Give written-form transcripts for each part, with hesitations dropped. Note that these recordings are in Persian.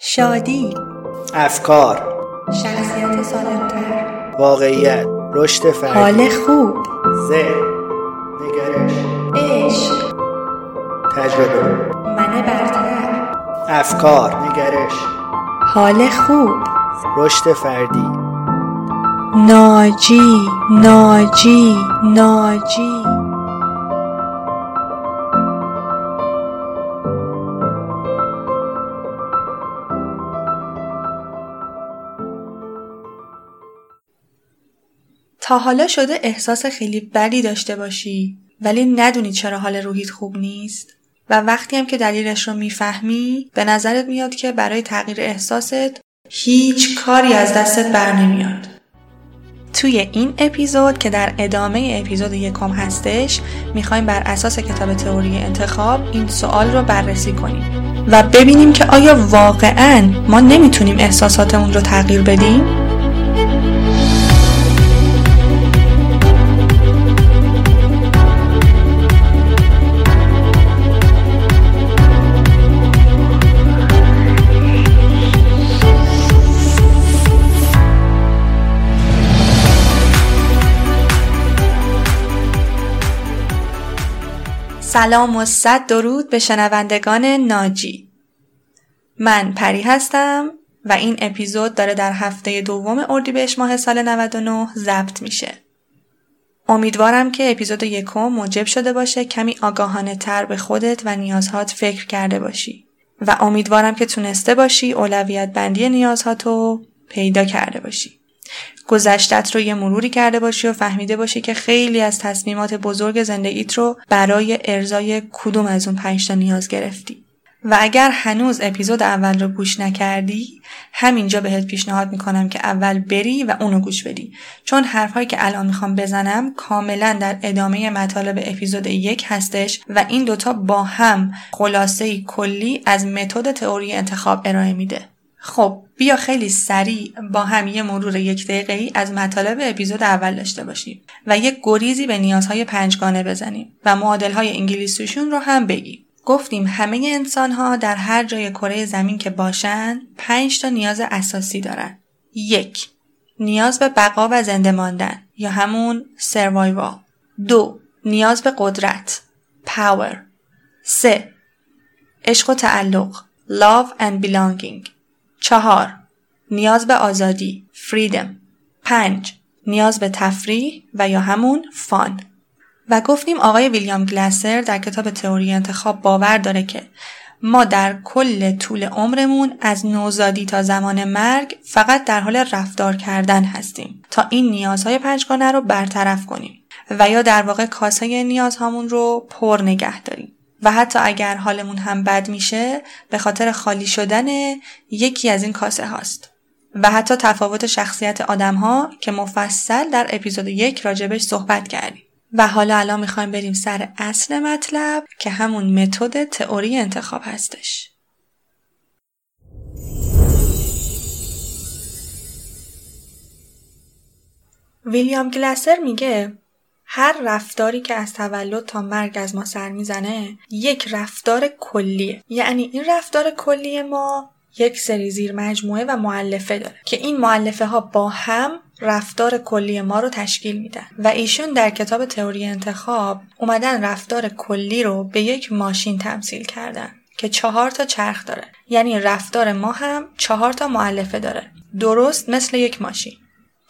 شادی، افکار، شخصیت سالمتر، واقعیت، رشد فردی، حال خوب، ذهن، نگرش، عشق، تجربه، من برتر، افکار، نگرش، حال خوب، رشد فردی، ناجی، ناجی، ناجی. تا حالا شده احساس خیلی بدی داشته باشی ولی ندونی چرا حال روحیت خوب نیست و وقتی هم که دلیلش رو میفهمی به نظرت میاد که برای تغییر احساست هیچ کاری از دستت بر نمیاد. توی این اپیزود که در ادامه اپیزود یکم هستش میخوایم بر اساس کتاب تئوری انتخاب این سوال رو بررسی کنیم و ببینیم که آیا واقعاً ما نمیتونیم احساساتمون رو تغییر بدیم؟ سلام و صد درود به شنوندگان ناجی. من پری هستم و این اپیزود داره در هفته دوم اردیبهشت ماه سال 99 ضبط میشه. امیدوارم که اپیزود یکم موجب شده باشه کمی آگاهانه تر به خودت و نیازهات فکر کرده باشی و امیدوارم که تونسته باشی اولویت بندی نیازهاتو پیدا کرده باشی. گذشتت رو یه مروری کرده باشی و فهمیده باشی که خیلی از تصمیمات بزرگ زندگیت رو برای ارضای کدوم از اون 5 تا نیاز گرفتی. و اگر هنوز اپیزود اول رو گوش نکردی همینجا بهت پیشنهاد میکنم که اول بری و اونو گوش بدی، چون حرفایی که الان میخوام بزنم کاملا در ادامه مطالب اپیزود 1 هستش و این دوتا با هم خلاصه‌ای کلی از متد تئوری انتخاب ارائه میده. خب بیا خیلی سریع با هم یه مرور 1 دقیقه‌ای از مطالب اپیزود اول داشته باشیم و یه گریزی به نیازهای 5 گانه بزنیم و معادل‌های انگلیسیشون رو هم بگیم. گفتیم همه انسان‌ها در هر جای کره زمین که باشن 5 تا نیاز اساسی دارن. 1. نیاز به بقا و زنده ماندن یا همون survival. 2. نیاز به قدرت power. 3. عشق و تعلق love and belonging. 4. نیاز به آزادی freedom. 5. نیاز به تفریح و یا همون fun. و گفتیم آقای ویلیام گلاسر در کتاب تئوری انتخاب باور داره که ما در کل طول عمرمون از نوزادی تا زمان مرگ فقط در حال رفتار کردن هستیم تا این نیازهای 5 گانه رو برطرف کنیم و یا در واقع کاسه نیازهامون رو پر نگه داریم. و حتی اگر حالمون هم بد میشه به خاطر خالی شدن یکی از این کاسه هاست. و حتی تفاوت شخصیت آدم ها که مفصل در اپیزود 1 راجبش صحبت کردیم. و حالا الان میخوایم بریم سر اصل مطلب که همون متد تئوری انتخاب هستش. ویلیام گلاسر میگه هر رفتاری که از تولد تا مرگ از ما سر میزنه یک رفتار کلیه، یعنی این رفتار کلی ما یک سری زیر مجموعه و مؤلفه داره که این مؤلفه ها با هم رفتار کلی ما رو تشکیل میدن و ایشون در کتاب تئوری انتخاب اومدن رفتار کلی رو به یک ماشین تمثیل کردن که 4 تا چرخ داره، یعنی رفتار ما هم 4 تا مؤلفه داره، درست مثل یک ماشین.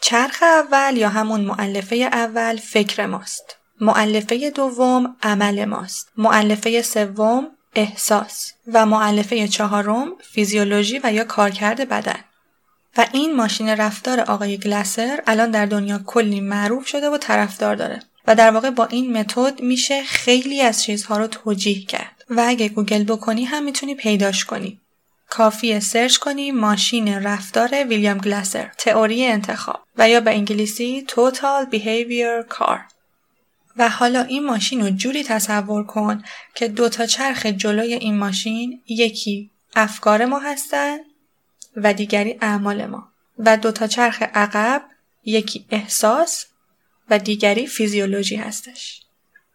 چرخ اول یا همون مؤلفه اول فکر ماست، مؤلفه دوم عمل ماست، مؤلفه سوم احساس و مؤلفه 4م فیزیولوژی و یا کارکرد بدن. و این ماشین رفتار آقای گلاسر الان در دنیا کلی معروف شده و طرفدار داره و در واقع با این متد میشه خیلی از چیزها رو توجیه کرد و اگه گوگل بکنی هم میتونی پیداش کنی. کافیه سرچ کنی ماشین رفتار ویلیام گلاسر تئوری انتخاب و یا به انگلیسی Total Behavior Car. و حالا این ماشین رو جوری تصور کن که 2 تا چرخ جلوی این ماشین یکی افکار ما هستن و دیگری اعمال ما و 2 تا چرخ عقب یکی احساس و دیگری فیزیولوژی هستش.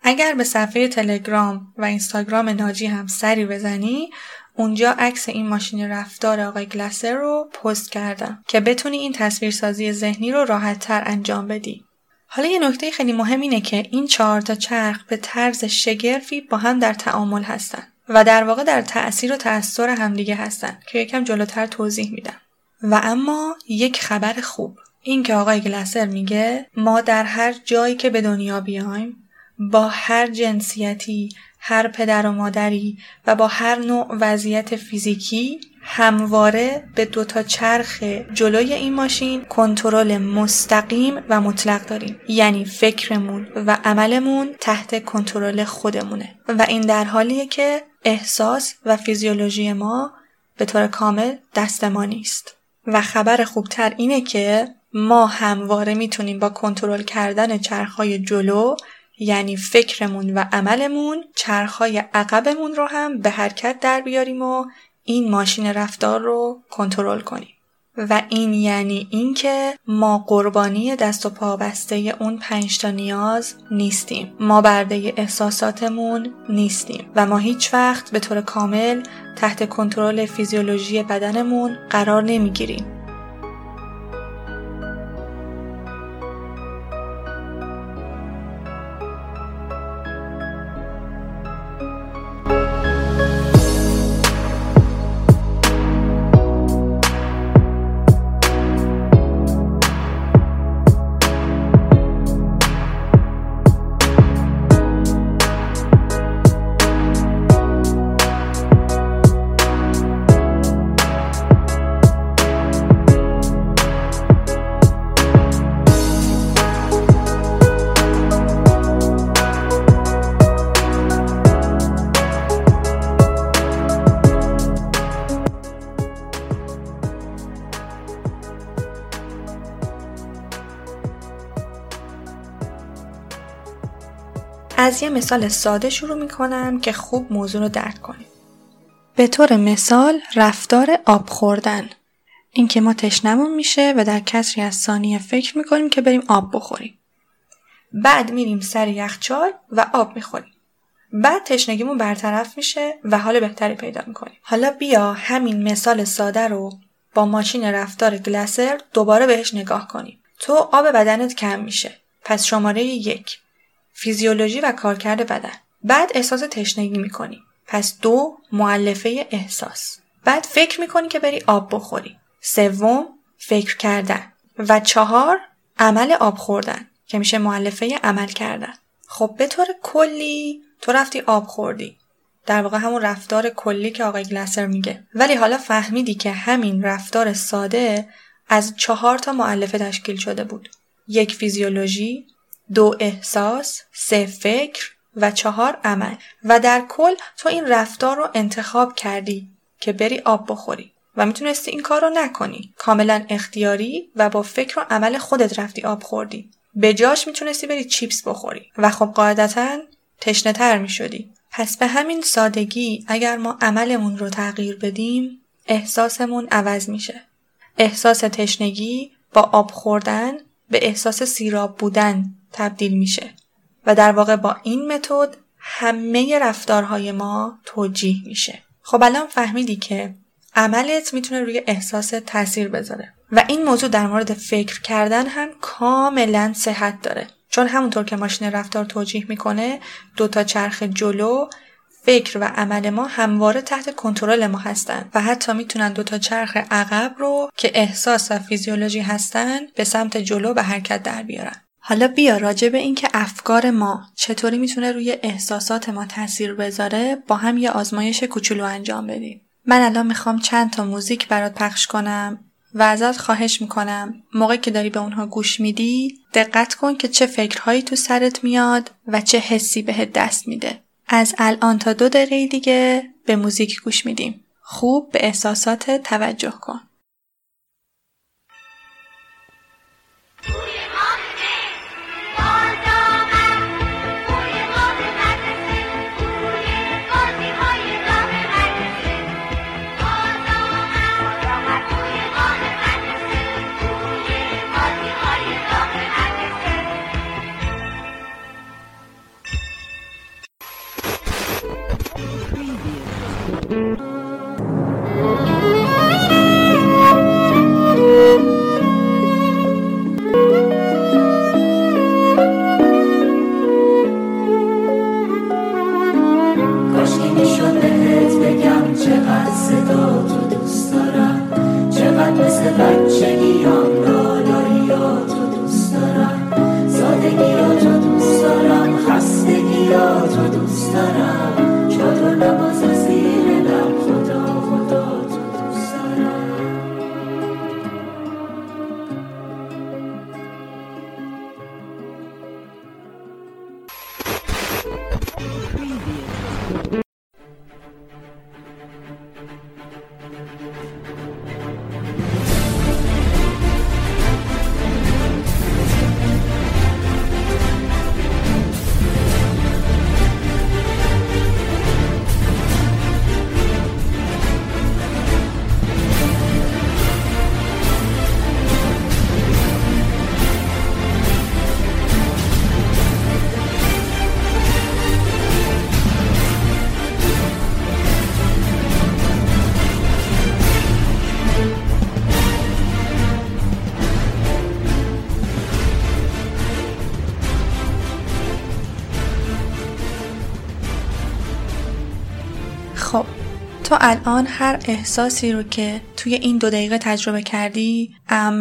اگر به صفحه تلگرام و اینستاگرام ناجی هم سری بزنی اونجا عکس این ماشین رفتار آقای گلاسر رو پست کردم که بتونی این تصویرسازی ذهنی رو راحت‌تر انجام بدی. حالا یه نکته خیلی مهم اینه که این 4 تا چرخ به طرز شگرفی با هم در تعامل هستن و در واقع در تأثیر و تأثیر همدیگه هستن که یکم جلوتر توضیح میدم. و اما یک خبر خوب، این که آقای گلاسر میگه ما در هر جایی که به دنیا بیایم، با هر جنسیتی، هر پدر و مادری و با هر نوع وضعیت فیزیکی همواره به 2 تا چرخ جلوی این ماشین کنترل مستقیم و مطلق داریم. یعنی فکرمون و عملمون تحت کنترل خودمونه و این در حالیه که احساس و فیزیولوژی ما به طور کامل دست ما نیست. و خبر خوبتر اینه که ما همواره میتونیم با کنترل کردن چرخهای جلو، یعنی فکرمون و عملمون، چرخهای عقبمون رو هم به حرکت در بیاریم و این ماشین رفتار رو کنترل کنیم. و این یعنی اینکه ما قربانی دست و پا بسته اون 5 تا نیاز نیستیم. ما برده احساساتمون نیستیم و ما هیچ وقت به طور کامل تحت کنترل فیزیولوژی بدنمون قرار نمیگیریم. از یه مثال ساده شروع میکنم که خوب موضوع رو درک کنیم. به طور مثال رفتار آب خوردن. این که ما تشنمون میشه و در کسری از ثانیه فکر میکنیم که بریم آب بخوریم. بعد میریم سر یخچال و آب میخوریم. بعد تشنگیمون برطرف میشه و حال بهتری پیدا میکنیم. حالا بیا همین مثال ساده رو با ماشین رفتار گلاسر دوباره بهش نگاه کنیم. تو آب بدنت کم میشه. پس شماره 1 فیزیولوژی و کارکرد بدن. بعد احساس تشنگی میکنی. پس 2 مؤلفه احساس. بعد فکر میکنی که بری آب بخوری. 3 فکر کردن. و 4 عمل آب خوردن که میشه مؤلفه عمل کردن. خب به طور کلی تو رفتی آب خوردی. در واقع همون رفتار کلی که آقای گلاسر میگه. ولی حالا فهمیدی که همین رفتار ساده از 4 تا مؤلفه تشکیل شده بود. 1 فیزیولوژی، 2 احساس، 3 فکر و 4 عمل. و در کل تو این رفتار رو انتخاب کردی که بری آب بخوری و میتونستی این کار رو نکنی. کاملا اختیاری و با فکر و عمل خودت رفتی آب خوردی. به جاش میتونستی بری چیپس بخوری و خب قاعدتا تشنه تر میشدی. پس به همین سادگی اگر ما عملمون رو تغییر بدیم احساسمون عوض میشه. احساس تشنگی با آب خوردن به احساس سیراب بودن تبدیل میشه و در واقع با این متد همه رفتارهای ما توجیه میشه. خب الان فهمیدی که عملت میتونه روی احساس تاثیر بذاره و این موضوع در مورد فکر کردن هم کاملا صحت داره، چون همونطور که ماشین رفتار توجیه میکنه 2 تا چرخ جلو، فکر و عمل ما همواره تحت کنترل ما هستن و حتی میتونن 2 تا چرخ عقب رو که احساس و فیزیولوژی هستن به سمت جلو به حرکت در بیارن. حالا بیا راجع به این که افکار ما چطوری میتونه روی احساسات ما تاثیر بذاره با هم یه آزمایش کوچولو انجام بدیم. من الان میخوام چند تا موزیک برات پخش کنم و ازت خواهش میکنم موقعی که داری به اونها گوش میدی دقت کن که چه فکرهایی تو سرت میاد و چه حسی بهت دست میده. از الان تا 2 دقیقه دیگه به موزیک گوش میدیم. خوب به احساسات توجه کن. تا الان هر احساسی رو که توی این 2 دقیقه تجربه کردی،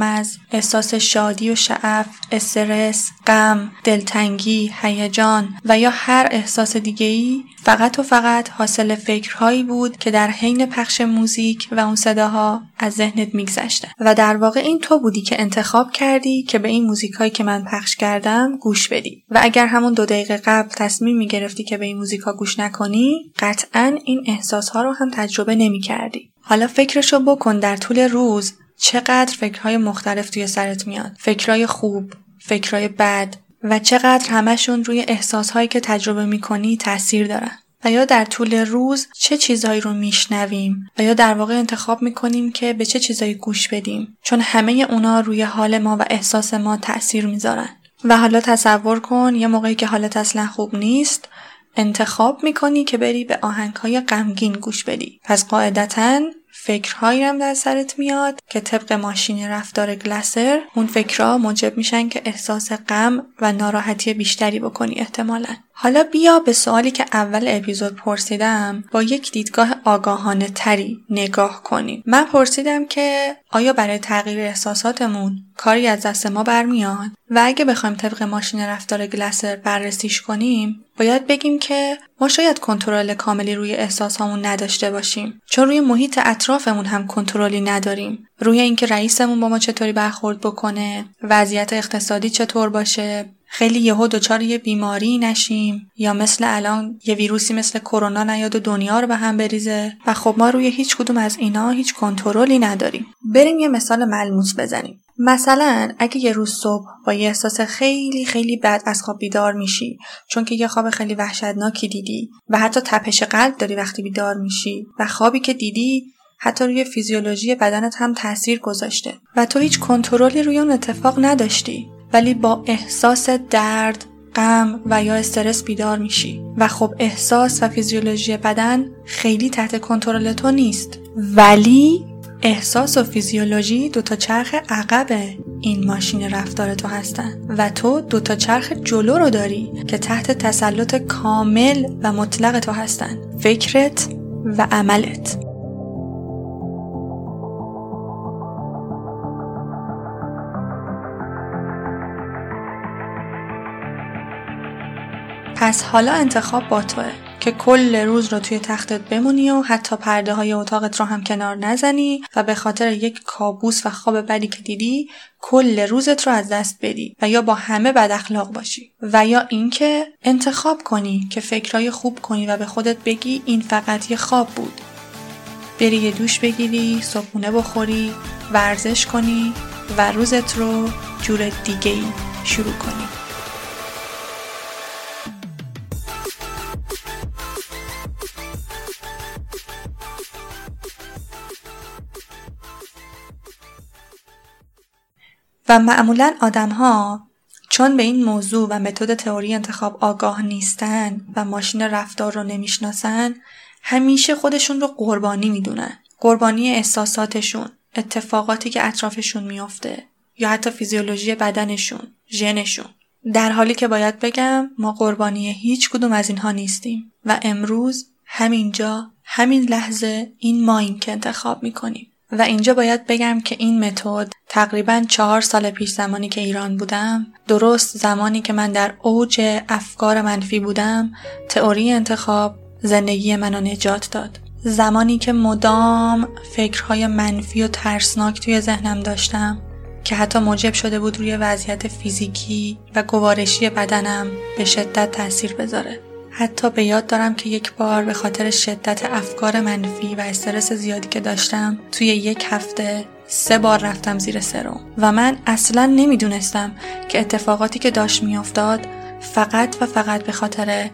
از احساس شادی و شعف، استرس، غم، دلتنگی، هیجان و یا هر احساس دیگه‌ای، فقط و فقط حاصل فکرهایی بود که در حین پخش موزیک و اون صداها از ذهنت می‌گذشتن و در واقع این تو بودی که انتخاب کردی که به این موزیکایی که من پخش کردم گوش بدی و اگر همون 2 دقیقه قبل تصمیم می‌گرفتی که به این موزیکا گوش نکنی، قطعاً این احساس‌ها رو هم تجربه نمی‌کردی. حالا فکرشو بکن در طول روز چقدر فکرهای مختلف توی سرت میاد، فکرهای خوب، فکرهای بد و چقدر همشون روی احساسهایی که تجربه میکنی تأثیر دارن. و یا در طول روز چه چیزهایی رو میشنویم و یا در واقع انتخاب میکنیم که به چه چیزهایی گوش بدیم، چون همه اونا روی حال ما و احساس ما تأثیر میذارن. و حالا تصور کن یه موقعی که حالت اصلا خوب نیست انتخاب میکنی که بری به آهنگهای غمگین گوش بدی. پس قاعدتاً فکرهایی هم در سرت میاد که طبق ماشین رفتار گلسر اون فکرها موجب میشن که احساس غم و ناراحتی بیشتری بکنی احتمالاً. حالا بیا به سوالی که اول اپیزود پرسیدم با یک دیدگاه آگاهانه تری نگاه کنیم. من پرسیدم که آیا برای تغییر احساساتمون کاری از دست ما برمیاد؟ و اگه بخوایم طبق ماشین رفتار گلسر بررسیش کنیم، باید بگیم که ما شاید کنترل کاملی روی احساسامون نداشته باشیم، چون روی محیط اطرافمون هم کنترلی نداریم، روی اینکه رئیسمون با ما چطوری برخورد بکنه، وضعیت اقتصادی چطور باشه، خیلی یهو دچار یه بیماری نشیم یا مثل الان یه ویروسی مثل کرونا نیاد و دنیا رو به هم بریزه و خب ما روی هیچ کدوم از اینا هیچ کنترلی نداریم. بریم یه مثال ملموس بزنیم. مثلا اگه یه روز صبح با یه احساس خیلی خیلی بد از خواب بیدار میشی چون که یه خواب خیلی وحشتناکی دیدی و حتی تپش قلب داری وقتی بیدار میشی و خوابی که دیدی حتی روی فیزیولوژی بدنت هم تاثیر گذاشته و تو هیچ کنترلی روی اون اتفاق نداشتی، ولی با احساس درد، غم و یا استرس بیدار میشی و خب احساس و فیزیولوژی بدن خیلی تحت کنترل تو نیست، ولی احساس و فیزیولوژی 2 تا چرخ عقب این ماشین رفتار تو هستن و تو 2 تا چرخ جلو رو داری که تحت تسلط کامل و مطلق تو هستن، فکرت و عملت. پس حالا انتخاب با توه که کل روز رو توی تختت بمونی و حتی پرده های اتاقت رو هم کنار نزنی و به خاطر یک کابوس و خواب بدی که دیدی کل روزت رو از دست بدی و یا با همه بد اخلاق باشی، و یا اینکه انتخاب کنی که فکرای خوب کنی و به خودت بگی این فقط یه خواب بود، بری یه دوش بگیری، صبحونه بخوری، ورزش کنی و روزت رو جور دیگه‌ای شروع کنی. و معمولاً آدم‌ها چون به این موضوع و متد تئوری انتخاب آگاه نیستن و ماشین رفتار رو نمیشناسن، همیشه خودشون رو قربانی میدونن، قربانی احساساتشون، اتفاقاتی که اطرافشون میفته یا حتی فیزیولوژی بدنشون، ژنشون، در حالی که باید بگم ما قربانی هیچ کدوم از اینها نیستیم و امروز همینجا همین لحظه این مایم که انتخاب میکنیم. و اینجا باید بگم که این متد تقریباً 4 سال پیش زمانی که ایران بودم، درست زمانی که من در اوج افکار منفی بودم، تئوری انتخاب زندگی منو نجات داد. زمانی که مدام فکرهای منفی و ترسناک توی ذهنم داشتم که حتی موجب شده بود روی وضعیت فیزیکی و گوارشی بدنم به شدت تاثیر بذاره. حتی به یاد دارم که یک بار به خاطر شدت افکار منفی و استرس زیادی که داشتم توی یک هفته 3 بار رفتم زیر سرم و من اصلاً نمیدونستم که اتفاقاتی که داشت میافتاد فقط و فقط به خاطر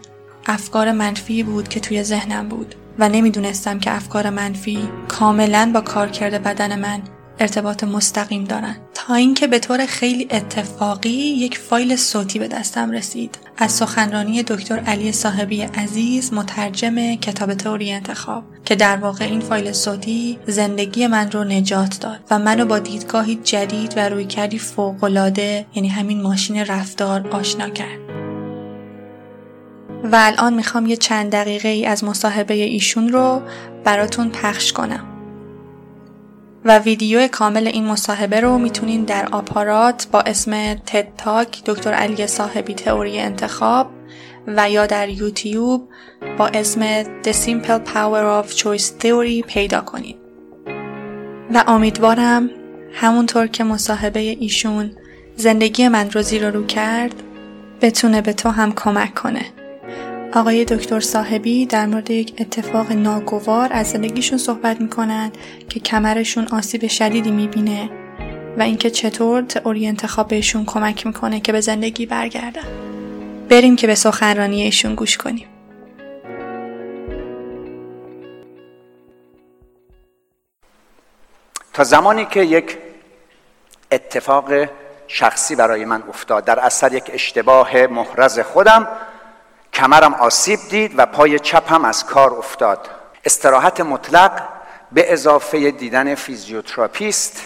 افکار منفی بود که توی ذهنم بود و نمیدونستم که افکار منفی کاملاً با کارکرد بدن من ارتباط مستقیم دارن. تا اینکه به طور خیلی اتفاقی یک فایل صوتی به دستم رسید از سخنرانی دکتر علی صاحبی عزیز، مترجم کتاب تئوری انتخاب، که در واقع این فایل صوتی زندگی من رو نجات داد و منو با دیدگاهی جدید و رویکردی فوق‌العاده، یعنی همین ماشین رفتار، آشنا کرد. و الان میخوام یه چند دقیقه ای از مصاحبه ایشون رو براتون پخش کنم. و ویدیو کامل این مصاحبه رو میتونین در آپارات با اسم تد تاک دکتر علی صاحبی تئوری انتخاب و یا در یوتیوب با اسم The Simple Power of Choice Theory پیدا کنین. و امیدوارم همونطور که مصاحبه ایشون زندگی من رو زیر و رو کرد، بتونه به تو هم کمک کنه. آقای دکتر صاحبی در مورد یک اتفاق ناگوار از زندگیشون صحبت میکنن که کمرشون آسیب شدیدی میبینه و اینکه چطور تئوری انتخاب بهشون کمک میکنه که به زندگی برگردن. بریم که به سخنرانی ایشون گوش کنیم. تا زمانی که یک اتفاق شخصی برای من افتاد در اثر یک اشتباه محرز خودم، کمرم آسیب دید و پای چپم از کار افتاد. استراحت مطلق به اضافه دیدن فیزیوتراپیست،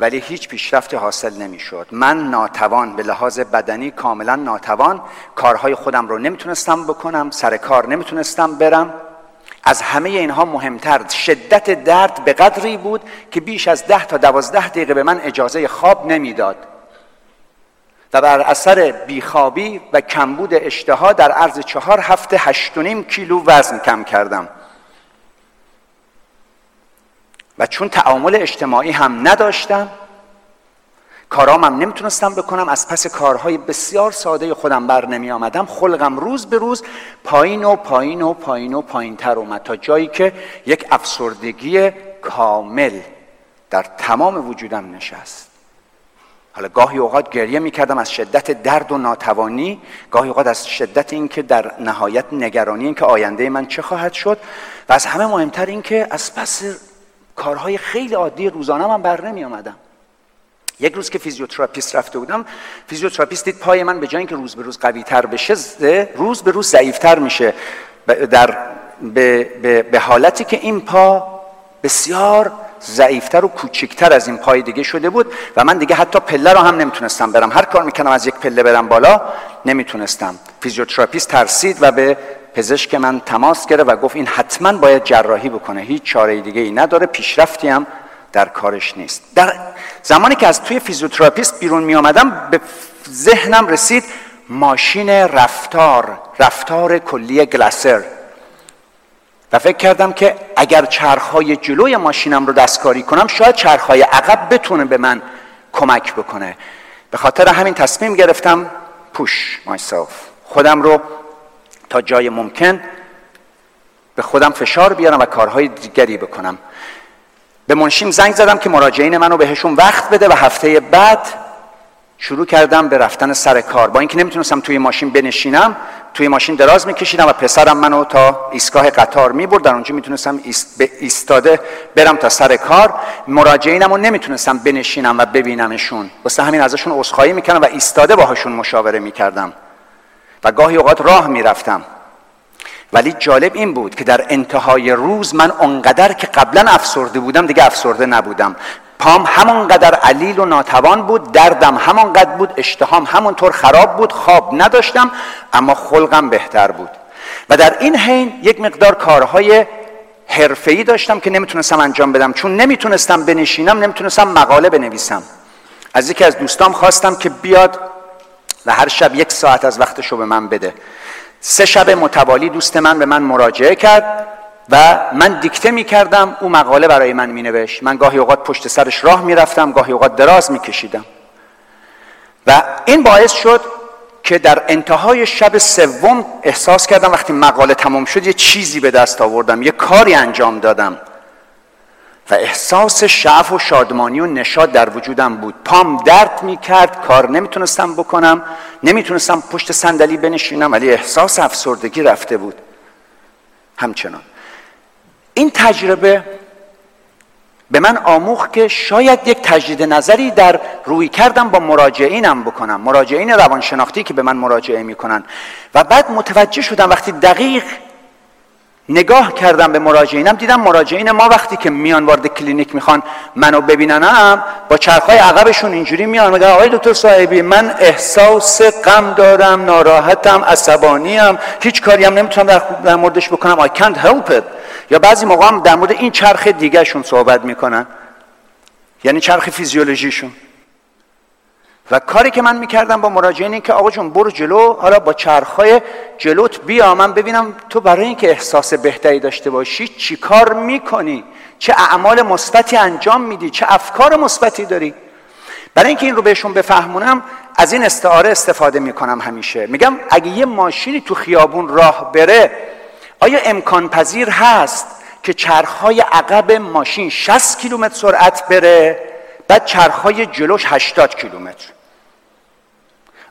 ولی هیچ پیشرفت حاصل نمیشد. من ناتوان، به لحاظ بدنی کاملا ناتوان، کارهای خودم رو نمیتونستم بکنم، سر کار نمیتونستم برم. از همه اینها مهمتر، شدت درد به قدری بود که بیش از 10 تا 12 دقیقه به من اجازه خواب نمیداد و بر اثر بیخوابی و کمبود اشتها در عرض 4 هفته 8.5 کیلو وزن کم کردم. و چون تعامل اجتماعی هم نداشتم، کارام هم نمیتونستم بکنم، از پس کارهای بسیار ساده خودم بر نمی آمدم. خلقم روز به روز پایین تر اومد تا جایی که یک افسردگی کامل در تمام وجودم نشست. حالا گاهی اوقات گریه میکردم از شدت درد و ناتوانی، گاهی اوقات از شدت اینکه در نهایت نگرانی اینکه آینده من چه خواهد شد، و از همه مهمتر اینکه از پس کارهای خیلی عادی روزانه من بر نمی آمدم. یک روز که فیزیوتراپیست رفته بودم، فیزیوتراپیست دید پای من به جای اینکه روز به روز قوی تر بشه، روز به روز ضعیفتر میشه، به حالتی که این پا بسیار ضعیفتر و کوچکتر از این پای دیگه شده بود و من دیگه حتی پله رو هم نمیتونستم برم. هر کار میکنم از یک پله برم بالا نمیتونستم. فیزیوتراپیست ترسید و به پزشک من تماس گرفت و گفت این حتما باید جراحی بکنه، هیچ چاره دیگه ای نداره، پیشرفتی هم در کارش نیست. در زمانی که از توی فیزیوتراپیست بیرون می آمدم، به ذهنم رسید ماشین رفتار کلی گلاسر، و فکر کردم که اگر چرخهای جلوی ماشینم رو دستکاری کنم، شاید چرخهای عقب بتونه به من کمک بکنه. به خاطر همین تصمیم گرفتم خودم رو تا جای ممکن به خودم فشار بیارم و کارهای دیگری بکنم. به منشیم زنگ زدم که مراجعین منو بهشون وقت بده و هفته بعد شروع کردم به رفتن سر کار. با اینکه نمیتونستم توی ماشین بنشینم، توی ماشین دراز میکشیدم و پسرم منو تا ایستگاه قطار میبرد. در اونجا میتونستم ایستاده برم تا سر کار. مراجعینمو نمیتونستم بنشینم و ببینمشون، واسه همین ازشون عذرخواهی میکردم و ایستاده باهاشون مشاوره میکردم و گاهی اوقات راه میرفتم. ولی جالب این بود که در انتهای روز من اونقدر که قبلا افسرده بودم دیگه افسرده نبودم. پام همونقدر علیل و ناتوان بود، دردم همونقدر بود، اشتهام همونطور خراب بود، خواب نداشتم، اما خلقم بهتر بود. و در این حین یک مقدار کارهای حرفه‌ای داشتم که نمیتونستم انجام بدم، چون نمیتونستم بنشینم، نمیتونستم مقاله بنویسم. از یکی از دوستام خواستم که بیاد و هر شب 1 ساعت از وقتشو به من بده. 3 شب متوالی دوست من به من مراجعه کرد و من دیکته میکردم، او مقاله برای من مینوشت. من گاهی اوقات پشت سرش راه میرفتم، گاهی اوقات دراز میکشیدم. و این باعث شد که در انتهای شب سوم احساس کردم وقتی مقاله تمام شد یه چیزی به دست آوردم، یه کاری انجام دادم و احساس شعف و شادمانی و نشاط در وجودم بود. پام درد میکرد، کار نمیتونستم بکنم، نمیتونستم پشت صندلی بنشینم، ولی احساس افسردگی رفته بود. همچنان این تجربه به من آموخت که شاید یک تجدید نظری در روی کردم با مراجعینم بکنم، مراجعین روانشناختی که به من مراجعه میکنن. و بعد متوجه شدم وقتی دقیق نگاه کردم به مراجعینم، دیدم مراجعین ما وقتی که میان وارد کلینیک میخوان منو ببیننم، با چرخهای عقبشون اینجوری میان میگن آقای دکتر صاحبی، من احساس غم دارم، ناراحتم، عصبانیم، هیچ کاری هم نمیتونم در موردش بکنم، I can't help it. یا بعضی موقع هم در مورد این چرخ دیگهشون صحبت میکنن، یعنی چرخ فیزیولوژیشون. و کاری که من میکردم با مراجعین این که آقا جون برو جلو، حالا با چرخای جلوت بیا من ببینم تو برای اینکه احساس بهتری داشته باشی چی کار میکنی، چه اعمال مثبتی انجام میدی، چه افکار مثبتی داری. برای اینکه این رو بهشون بفهمونم از این استعاره استفاده میکنم. همیشه میگم اگه یه ماشینی تو خیابون راه بره، آیا امکان پذیر هست که چرخهای عقب ماشین 60 کیلومتر سرعت بره بعد چرخهای جلوش 80 کیلومتر؟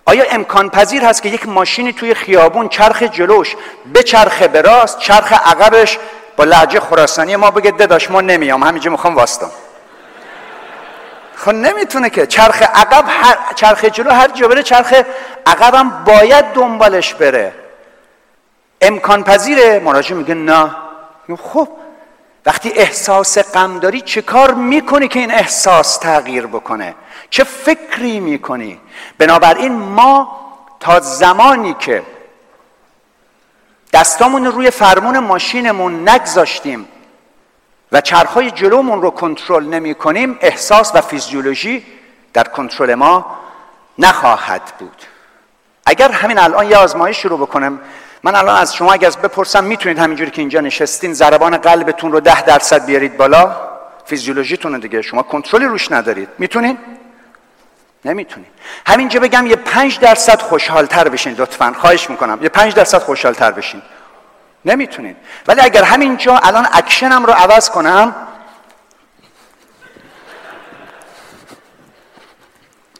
آیا امکان پذیر هست که یک ماشینی توی خیابون چرخ جلوش به چرخه به راست، چرخ عقبش با لهجه خراسانی ما بگه داداش ما نمیام، همینجا میخوام واسطم؟ خب نمیتونه که. چرخ عقب چرخ جلو هر جا بره، چرخ عقبم باید دنبالش بره. امکان پذیره؟ مراجع میگه نه. خب وقتی احساس غم داری چه کار میکنی که این احساس تغییر بکنه؟ چه فکری میکنی؟ بنابراین ما تا زمانی که دستامون روی فرمون ماشینمون نگذاشتیم و چرخهای جلومون رو کنترل نمی کنیم، احساس و فیزیولوژی در کنترل ما نخواهد بود. اگر همین الان یه آزمایش شروع بکنم، من الان از شما اگر بپرسم میتونید همینجوری که اینجا نشستین ضربان قلبتون رو 10% بیارید بالا، فیزیولوژیتونه دیگه، شما کنترلی روش ندارید، میتونین؟ نمیتونین. همینجا بگم یه 5% خوشحالتر بشین لطفاً، خواهش میکنم یه 5% خوشحالتر بشین، نمیتونین. ولی اگر همینجا الان اکشنم رو عوض کنم،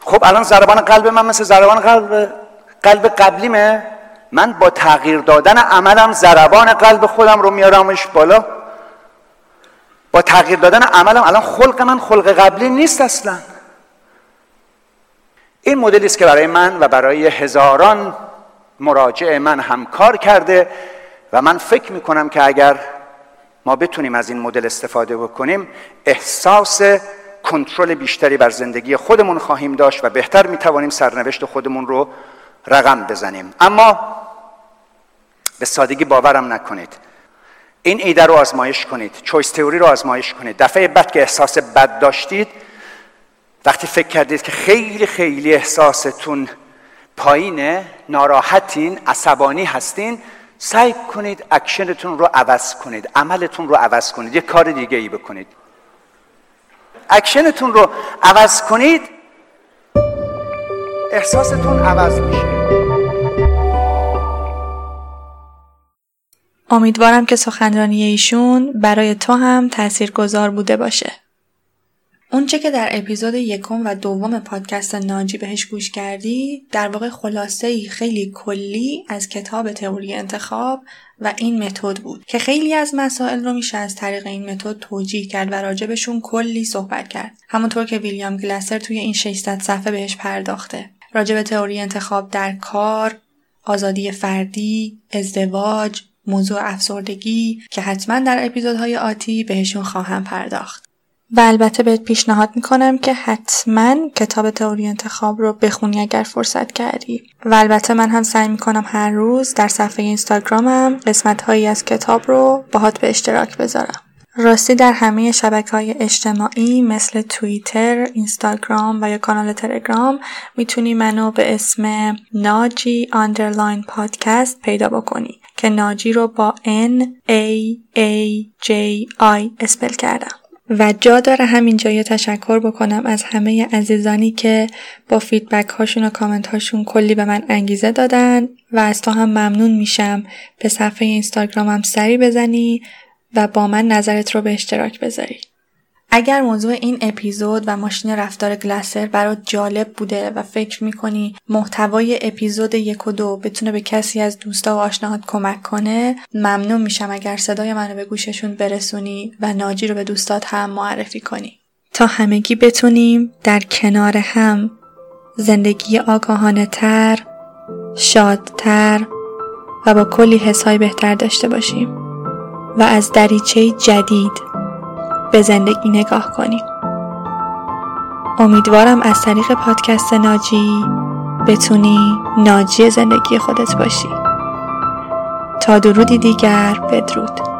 خب الان ضربان قلب من مثل ضربان قلب قبلیمه، من با تغییر دادن عملم ضربان قلب خودم رو میارمش بالا. با تغییر دادن عملم الان خلق من خلق قبلی نیست اصلا. این مدلی است که برای من و برای هزاران مراجع من هم کار کرده و من فکر میکنم که اگر ما بتونیم از این مدل استفاده بکنیم، احساس کنترل بیشتری بر زندگی خودمون خواهیم داشت و بهتر میتوانیم سرنوشت خودمون رو رقم بزنیم. اما به سادگی باورم نکنید. این ایده رو آزمایش کنید، چویس تئوری رو آزمایش کنید. دفعه بعد که احساس بد داشتید، وقتی فکر کردید که خیلی خیلی احساستون پایینه، ناراحتین، عصبانی هستین، سعی کنید اکشنتون رو عوض کنید، عملتون رو عوض کنید، یه کار دیگه ای بکنید. اکشنتون رو عوض کنید، احساستون عوض میشه. امیدوارم که سخنرانی ایشون برای تو هم تاثیرگذار بوده باشه. اونچه که در اپیزود 1 و 2 پادکست ناجی بهش گوش کردی، در واقع خلاصه‌ای خیلی کلی از کتاب تئوری انتخاب و این متد بود که خیلی از مسائل رو میشه از طریق این متد توجیه کرد و راجبشون کلی صحبت کرد. همونطور که ویلیام گلاسر توی این 600 صفحه بهش پرداخته. راجب تئوری انتخاب در کار، آزادی فردی، ازدواج، موضوع افسردگی که حتما در اپیزودهای آتی بهشون خواهم پرداخت. و البته بهت پیشنهاد میکنم که حتما کتاب تئوری انتخاب رو بخونی اگر فرصت کردی. و البته من هم سعی میکنم هر روز در صفحه اینستاگرامم قسمت‌هایی از کتاب رو باهات به اشتراک بذارم. راستی در همه شبکه‌های اجتماعی مثل توییتر، اینستاگرام و یا کانال تلگرام میتونی منو به اسم naji_podcast پیدا بکنی که ناجی رو با NAAJI اسپل کردم. و جا داره همینجا یه تشکر بکنم از همه عزیزانی که با فیدبک هاشون و کامنت هاشون کلی به من انگیزه دادن و از تو هم ممنون میشم به صفحه اینستاگرامم سری بزنی و با من نظرت رو به اشتراک بذاری. اگر موضوع این اپیزود و ماشین رفتار گلاسر برات جالب بوده و فکر میکنی محتوای اپیزود 1 و 2 بتونه به کسی از دوستا و آشناهات کمک کنه، ممنون میشم اگر صدای منو به گوششون برسونی و ناجی رو به دوستات هم معرفی کنی تا همگی بتونیم در کنار هم زندگی آگاهانه تر، شادتر و با کلی حسای بهتر داشته باشیم و از دریچه جدید به زندگی نگاه کنیم. امیدوارم از طریق پادکست ناجی بتونی ناجی زندگی خودت باشی. تا درودی دیگر، بدرود.